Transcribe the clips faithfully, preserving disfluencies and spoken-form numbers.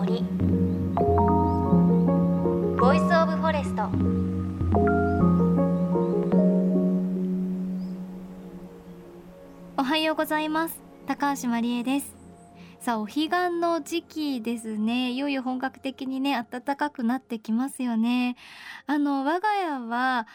森ボイスオブフォレスト。おはようございます。高橋真理恵です。さあ、お彼岸の時期ですね。いよいよ本格的にね、暖かくなってきますよね。あの我が家は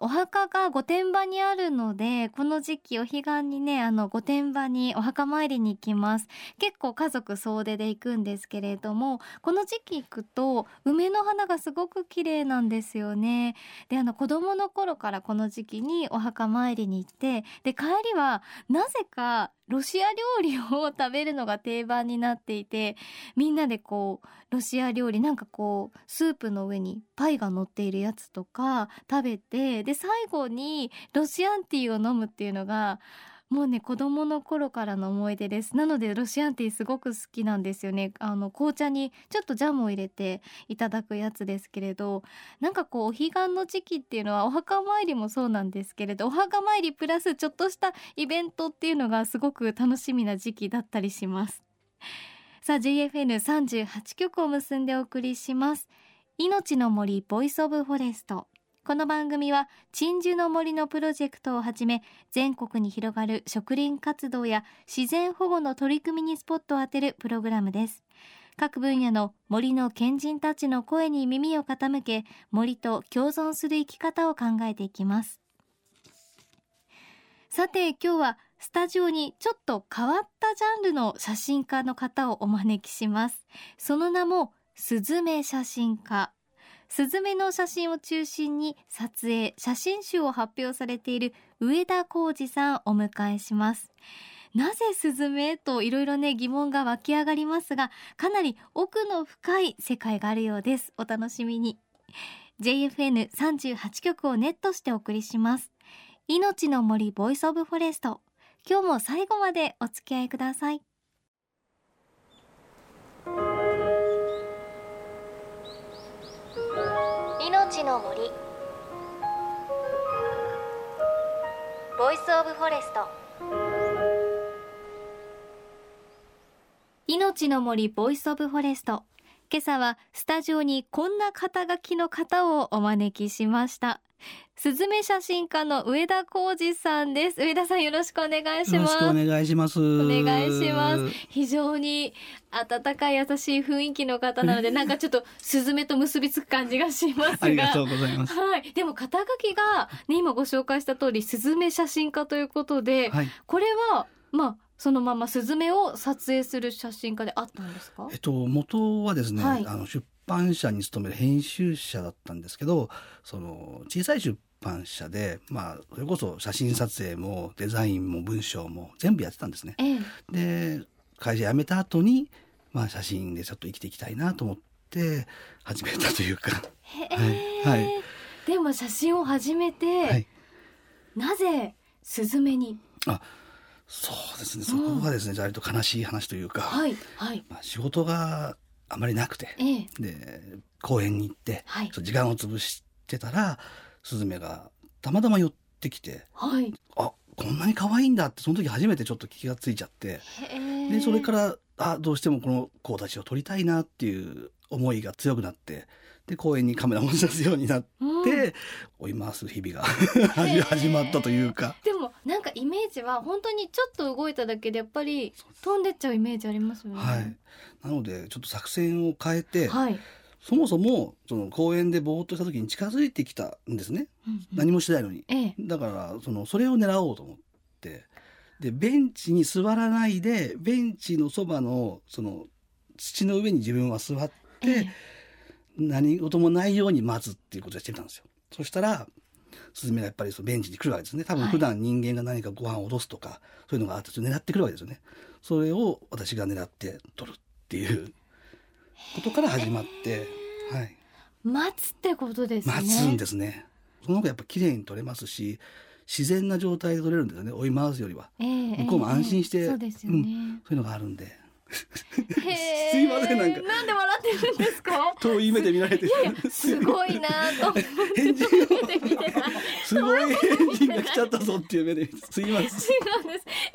お墓が御殿場にあるので、この時期お彼岸にね、あの御殿場にお墓参りに行きます。結構家族総出で行くんですけれども、この時期行くと梅の花がすごく綺麗なんですよね。で、あの子供の頃からこの時期にお墓参りに行って、で帰りはなぜかロシア料理を食べるのが定番になっていて、みんなでこうロシア料理、なんかこうスープの上にパイが乗っているやつとか食べて、で最後にロシアンティーを飲むっていうのがもうね、子供の頃からの思い出です。なのでロシアンティーすごく好きなんですよね。あの紅茶にちょっとジャムを入れていただくやつですけれど、なんかこうお彼岸の時期っていうのはお墓参りもそうなんですけれど、お墓参りプラスちょっとしたイベントっていうのがすごく楽しみな時期だったりします。さあ、 ジェイエフエヌさんじゅうはち 局を結んでお送りします。命の森ボイスオブフォレスト。この番組は鎮守の森のプロジェクトをはじめ、全国に広がる植林活動や自然保護の取り組みにスポットを当てるプログラムです。各分野の森の賢人たちの声に耳を傾け、森と共存する生き方を考えていきます。さて、今日はスタジオにちょっと変わったジャンルの写真家の方をお招きします。その名もスズメ写真家。スズメの写真を中心に撮影写真集を発表されている上田浩二さんをお迎えします。なぜスズメといろいろね、疑問が湧き上がりますが、かなり奥の深い世界があるようです。お楽しみに。 ジェイエフエヌさんじゅうはち 局をネットしてお送りします。命の森ボイスオブフォレスト、今日も最後までお付き合いください。命の森ボイスオブフォレスト。命の森ボイスオブフォレスト、今朝はスタジオにこんな肩書きの方をお招きしました。スズメ写真家の上田浩二さんです。上田さん、よろしくお願いします。よろしくお願いします。お願いします。非常に温かい優しい雰囲気の方なので、なんかちょっとスズメと結びつく感じがしますが、ありがとうございます。はい。でも肩書きが、ね、今ご紹介した通りスズメ写真家ということで、はい、これはまあそのままスズメを撮影する写真家であったんですか？えっと元はですね、はい、あの出版社に勤める編集者だったんですけど、その小さい出版社で、まあ、それこそ写真撮影もデザインも文章も全部やってたんですね、ええ、で会社辞めた後に、まあ、写真でちょっと生きていきたいなと思って始めたというか、はいはい、でも写真を始めて、はい、なぜスズメに？あ、そうですね、そこがですね、割と悲しい話というか、はいはい、まあ、仕事があまりなくて、ええ、で公園に行って、はい、時間を潰してたらスズメがたまたま寄ってきて、はい、あ、こんなに可愛いんだってその時初めてちょっと気がついちゃって、でそれからあどうしてもこの子たちを撮りたいなっていう思いが強くなって、で公園にカメラを持ち出すようになって、うん、追い回す日々が始まったというか。でもなんかイメージは本当にちょっと動いただけでやっぱり飛んでっちゃうイメージありますよね、はい、なのでちょっと作戦を変えて、はい、そもそもその公園でぼーっとした時に近づいてきたんですね、うんうん、何もしないのに、ええ、だからそのそれを狙おうと思って、でベンチに座らないでベンチのそばのその土の上に自分は座って、ええ、何事もないように待つっていうことをしてたんですよ。そしたらスズメがやっぱりそのベンチに来るわけですね。多分普段人間が何かご飯を落とすとか、はい、そういうのがあって狙ってくるわけですよね。それを私が狙って取るっていうことから始まって、はい、待つってことですね。待つんですね。その方がやっぱ綺麗に取れますし、自然な状態で取れるんですよね、追い回すよりは、えー、向こうも安心して、えーえー、そうですよね、うん、そういうのがあるんですいません、なんかなんで笑ってるんですか？遠い目で見られてる。いやいや、すごいなと。返事をすすごい人が来ちゃったぞっていう目で、すいません。違うんです、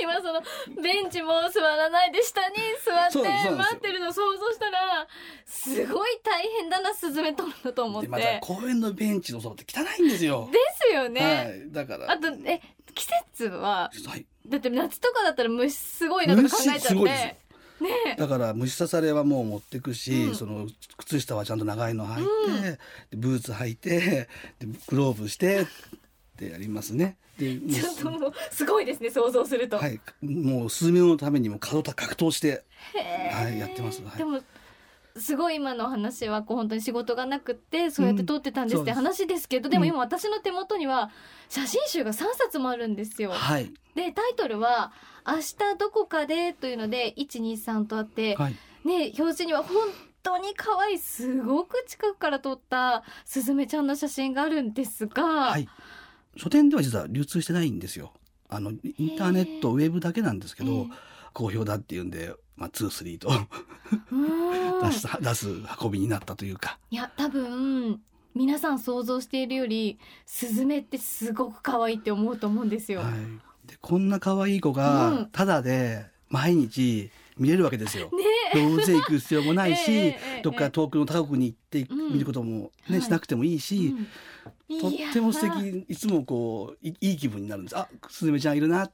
今そのベンチも座らないで下に座って待ってるのを想像したらすごい大変だな、スズメ取るのと思って。でまた公園のベンチのそばって汚いんですよ。ですよね、はい、だからあとえ季節は、はい、だって夏とかだったら虫すごいなとか考えちゃって、虫すごいですよね、だから虫刺されはもう持ってくし、うん、その靴下はちゃんと長いの履いて、うん、でブーツ履いてでグローブしてってやりますね。でちょっともうすごいですね、想像すると、はい、もう数名のためにも格闘して、はい、やってます、はい、でもすごい今の話はこう本当に仕事がなくってそうやって撮ってたんですって話ですけど、うん、でも今私の手元には写真集がさんさつもあるんですよ、はい、でタイトルは明日どこかでというので いちにさん とあって、はいね、表紙には本当に可愛いすごく近くから撮ったすずめちゃんの写真があるんですが、はい、書店では実は流通してないんですよ。あのインターネットウェブだけなんですけど好評だっていうんで、まあ、にさんと出す、出す運びになったというか。いや多分皆さん想像しているよりすずめってすごく可愛いって思うと思うんですよ、はい、でこんな可愛い子がただで毎日見れるわけですよ、うんね、大勢行く必要もないし、えーえーえー、どっか遠くの他国に行って見ることも、ねうん、しなくてもいいし、はいうん、とっても素敵。いつもこう い, いい気分になるんです。あ、すずめちゃんいるなあ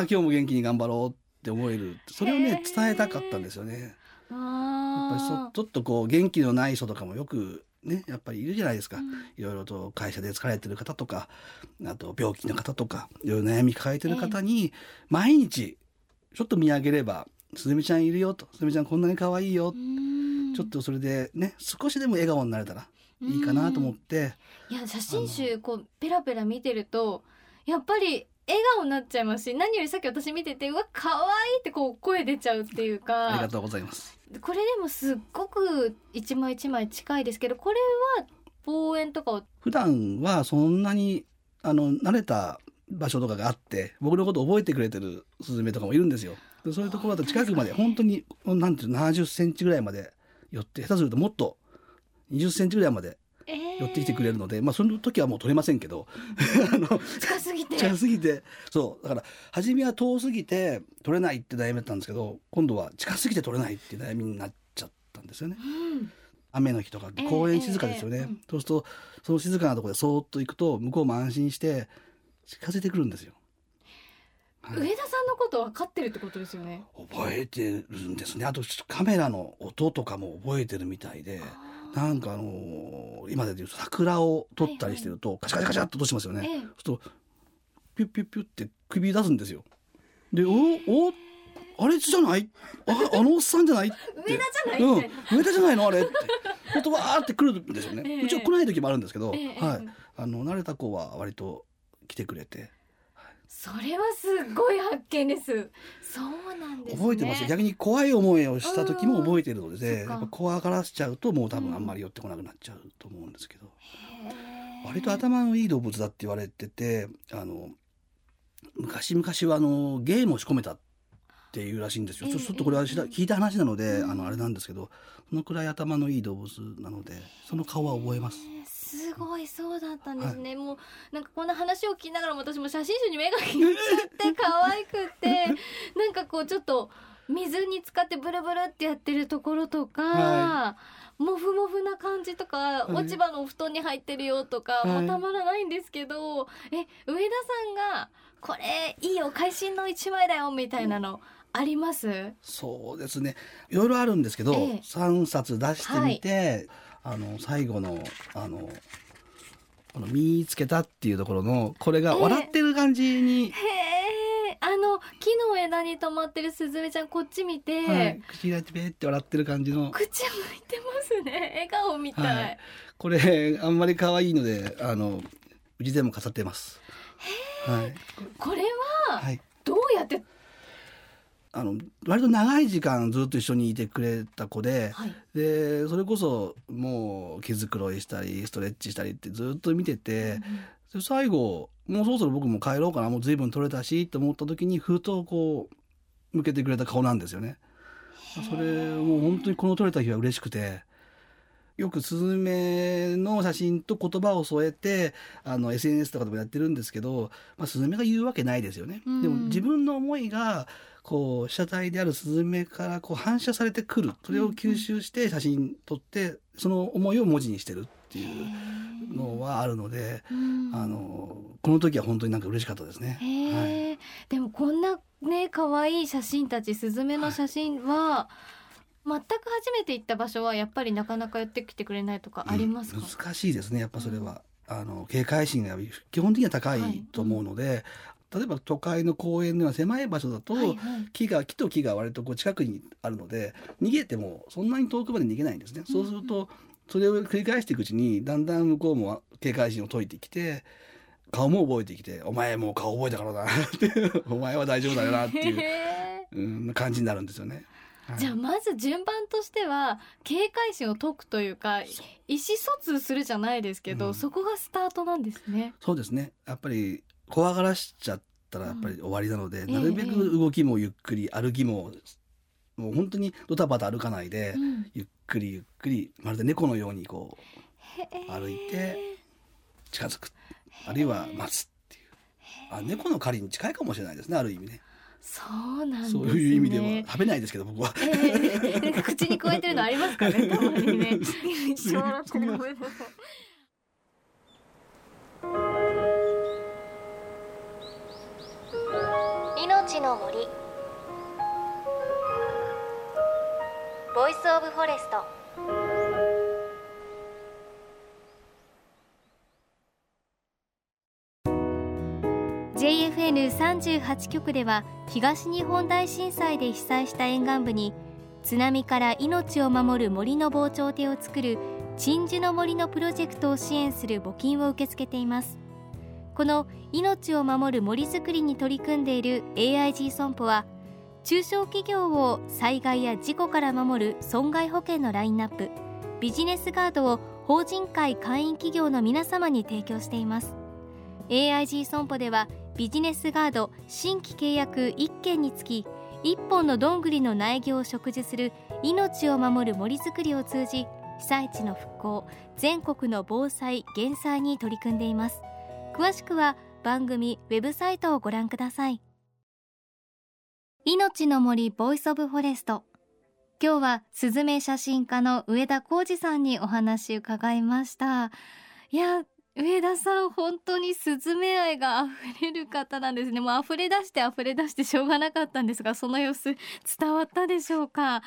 今日も元気に頑張ろうって思える。それをね、えー、伝えたかったんですよね。あやっぱりそちょっとこう元気のない人とかもよくね、やっぱりいるじゃないですか、うん、いろいろと会社で疲れてる方とか、あと病気の方とかいろいろ悩み抱えてる方に毎日ちょっと見上げれば、えー、すずめちゃんいるよと、すずめちゃんこんなに可愛いよ、ちょっとそれでね少しでも笑顔になれたらいいかなと思って。いや写真集こうペラペラ見てるとやっぱり笑顔になっちゃいますし、何よりさっき私見ててうわ可愛いってこう声出ちゃうっていうか。ありがとうございます。これでもすっごく一枚一枚近いですけど、これは望遠とかを普段はそんなにあの慣れた場所とかがあって僕のこと覚えてくれてるスズメとかもいるんですよ。そういうところだと近くまで本当になんていうななじゅっセンチぐらいまで寄って、下手するともっとにじゅっセンチぐらいまで寄ってきてくれるので、えーまあ、その時はもう取れませんけどあの近すぎて近すぎてそうだから初めは遠すぎて取れないって悩みだったんですけど、今度は近すぎて取れないって悩みになっちゃったんですよね、うん、雨の日とか公園静かですよね、えーえーえー、そうするとその静かなところでそーっと行くと向こうも安心して近づいてくるんですよ、はい、上田さんのこと分かってるってことですよね。覚えてるんですね。あとカメラの音とかも覚えてるみたいで、なんかあのー、今でいうと桜を撮ったりしてると、はいはい、カシャカシャカシャっと落としますよね、ええ、そうするとピュッピュッピュッって首出すんですよ。で、えー、おおあれじゃない あ, あのおっさんじゃないって上田じゃない、うん、上田じゃないのあれってほわーって来るんですよね、ええ、うちは来ない時もあるんですけど、ええはい、あの慣れた子は割と来てくれて、それはすごい発見です。そうなんですね。覚えてます。逆に怖い思いをした時も覚えてるので、やっぱ怖がらせちゃうともう多分あんまり寄ってこなくなっちゃうと思うんですけど、うん、割と頭のいい動物だって言われてて、あの昔々はあの芸も仕込めたっていうらしいんですよ、えー、ちょっとこれは、えー、聞いた話なので、うん、あのあれなんですけど、そのくらい頭のいい動物なのでその顔は覚えます、えーすごい。そうだったんですね、はい、もうなんかこんな話を聞きながらも私も写真集に目がきっちゃって可愛くてなんかこうちょっと水に浸かってブルブルってやってるところとか、はい、モフモフな感じとか、はい、落ち葉のお布団に入ってるよとか、はい、もうたまらないんですけど、はい、え上田さんがこれいいよ会心の一枚だよみたいなの、うんあります？そうですね、いろいろあるんですけど、ええ、さんさつ出してみて、はい、あの最後のあのこの見つけたっていうところのこれが笑ってる感じに、ええ、へえ、あの木の枝に止まってるすずめちゃんこっち見て、はい、口開いてべって笑ってる感じの口向いてますね、笑顔みたい、はい、これあんまり可愛いのであのうちでも飾ってます、はい、これはどうやって、はいあの割と長い時間ずっと一緒にいてくれた子 で,、はい、でそれこそもう毛づくろいしたりストレッチしたりってずっと見てて、うん、で最後もうそろそろ僕も帰ろうかな、もう随分取れたしと思った時にふとこう向けてくれた顔なんですよね。それもう本当にこの取れた日は嬉しくて、よくスズメの写真と言葉を添えてあの エスエヌエス とかでもやってるんですけど、まあ、スズメが言うわけないですよね。でも自分の思いがこう被写体であるスズメからこう反射されてくる、それを吸収して写真撮ってその思いを文字にしてるっていうのはあるので、あのこの時は本当になんか嬉しかったですね。はい、でもこんなね可愛い写真たち、スズメの写真は、はい、全く初めて行った場所はやっぱりなかなか寄ってきてくれないとかありますか？うん、難しいですね。やっぱそれは、うん、あの警戒心が基本的には高いと思うので、はい、例えば都会の公園のような狭い場所だと、はいはい、木が木と木が割とこう近くにあるので逃げてもそんなに遠くまで逃げないんですね。そうするとそれを繰り返していくうちにだんだん向こうも警戒心を解いてきて顔も覚えてきて、お前もう顔覚えたからなってお前は大丈夫だよなっていう、うん、感じになるんですよね。はい、じゃあまず順番としては警戒心を解くというか意思疎通するじゃないですけど、うん、そこがスタートなんですね。そうですね。やっぱり怖がらしちゃったらやっぱり終わりなので、うん、なるべく動きもゆっくり、えー、歩きももう本当にドタバタ歩かないで、うん、ゆっくりゆっくりまるで猫のようにこう歩いて近づく、あるいは待つっていう、あ、猫の狩りに近いかもしれないですね、ある意味ね。そうなんですね。そういう意味では食べないですけど僕は、えー、なんか口に加えてるのありますかねたまにね一緒にごめんなさい。命の森ボイスオブフォレスト。ジェイエフエヌさんじゅうはち 局では東日本大震災で被災した沿岸部に津波から命を守る森の防潮堤を作る鎮守の森のプロジェクトを支援する募金を受け付けています。この命を守る森づくりに取り組んでいる エーアイジー 損保は中小企業を災害や事故から守る損害保険のラインナップビジネスガードを法人会会員企業の皆様に提供しています。 エーアイジー 損保ではビジネスガード新規契約いっけんにつきいっぽんのどんぐりの苗木を植樹する命を守る森づくりを通じ被災地の復興、全国の防災・減災に取り組んでいます。詳しくは番組ウェブサイトをご覧ください。命の森ボイスオブフォレスト、今日はスズメ写真家の上田浩二さんにお話伺いました。いや上田さん本当にスズメ愛があふれる方なんですね。もうあふれ出してあふれ出してしょうがなかったんですが、その様子伝わったでしょうか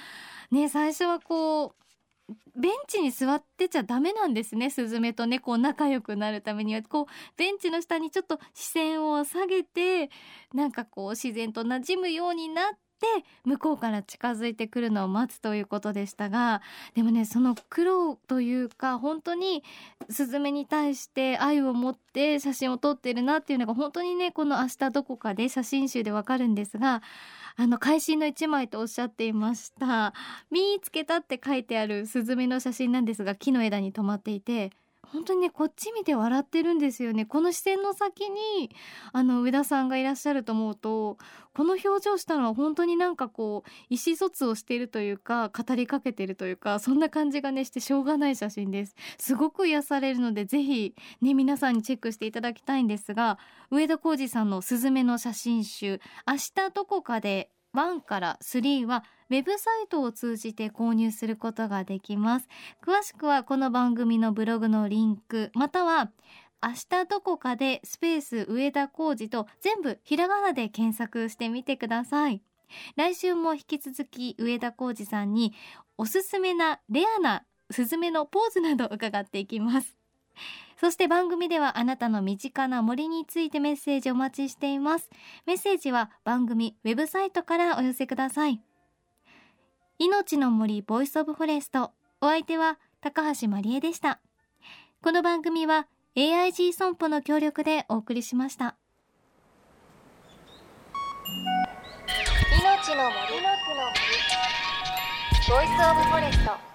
ね。最初はこうベンチに座ってちゃダメなんですね。スズメと猫、ね、仲良くなるためにはこうベンチの下にちょっと視線を下げてなんかこう自然と馴染むようになって向こうから近づいてくるのを待つということでしたが、でもねその苦労というか本当にスズメに対して愛を持って写真を撮っているなっていうのが本当にねこの明日どこかで写真集でわかるんですが、あの会心の一枚とおっしゃっていました。見つけたって書いてあるスズメの写真なんですが木の枝に止まっていて本当にねこっち見て笑ってるんですよね。この視線の先にあの上田さんがいらっしゃると思うとこの表情したのは本当になんかこう意思疎通をしているというか語りかけているというかそんな感じがねしてしょうがない写真です。すごく癒されるのでぜひね皆さんにチェックしていただきたいんですが、上田浩二さんのスズメの写真集明日どこかでいちからさんはウェブサイトを通じて購入することができます。詳しくはこの番組のブログのリンクまたは明日どこかでスペース上田浩二と全部ひらがなで検索してみてください。来週も引き続き上田浩二さんにおすすめなレアなスズメのポーズなど伺っていきます。そして番組ではあなたの身近な森についてメッセージをお待ちしています。メッセージは番組ウェブサイトからお寄せください。命の森ボイスオブフォレスト、お相手は高橋まりえでした。この番組は エーアイジー 損保の協力でお送りしました。命の森ボイスオブフォレスト。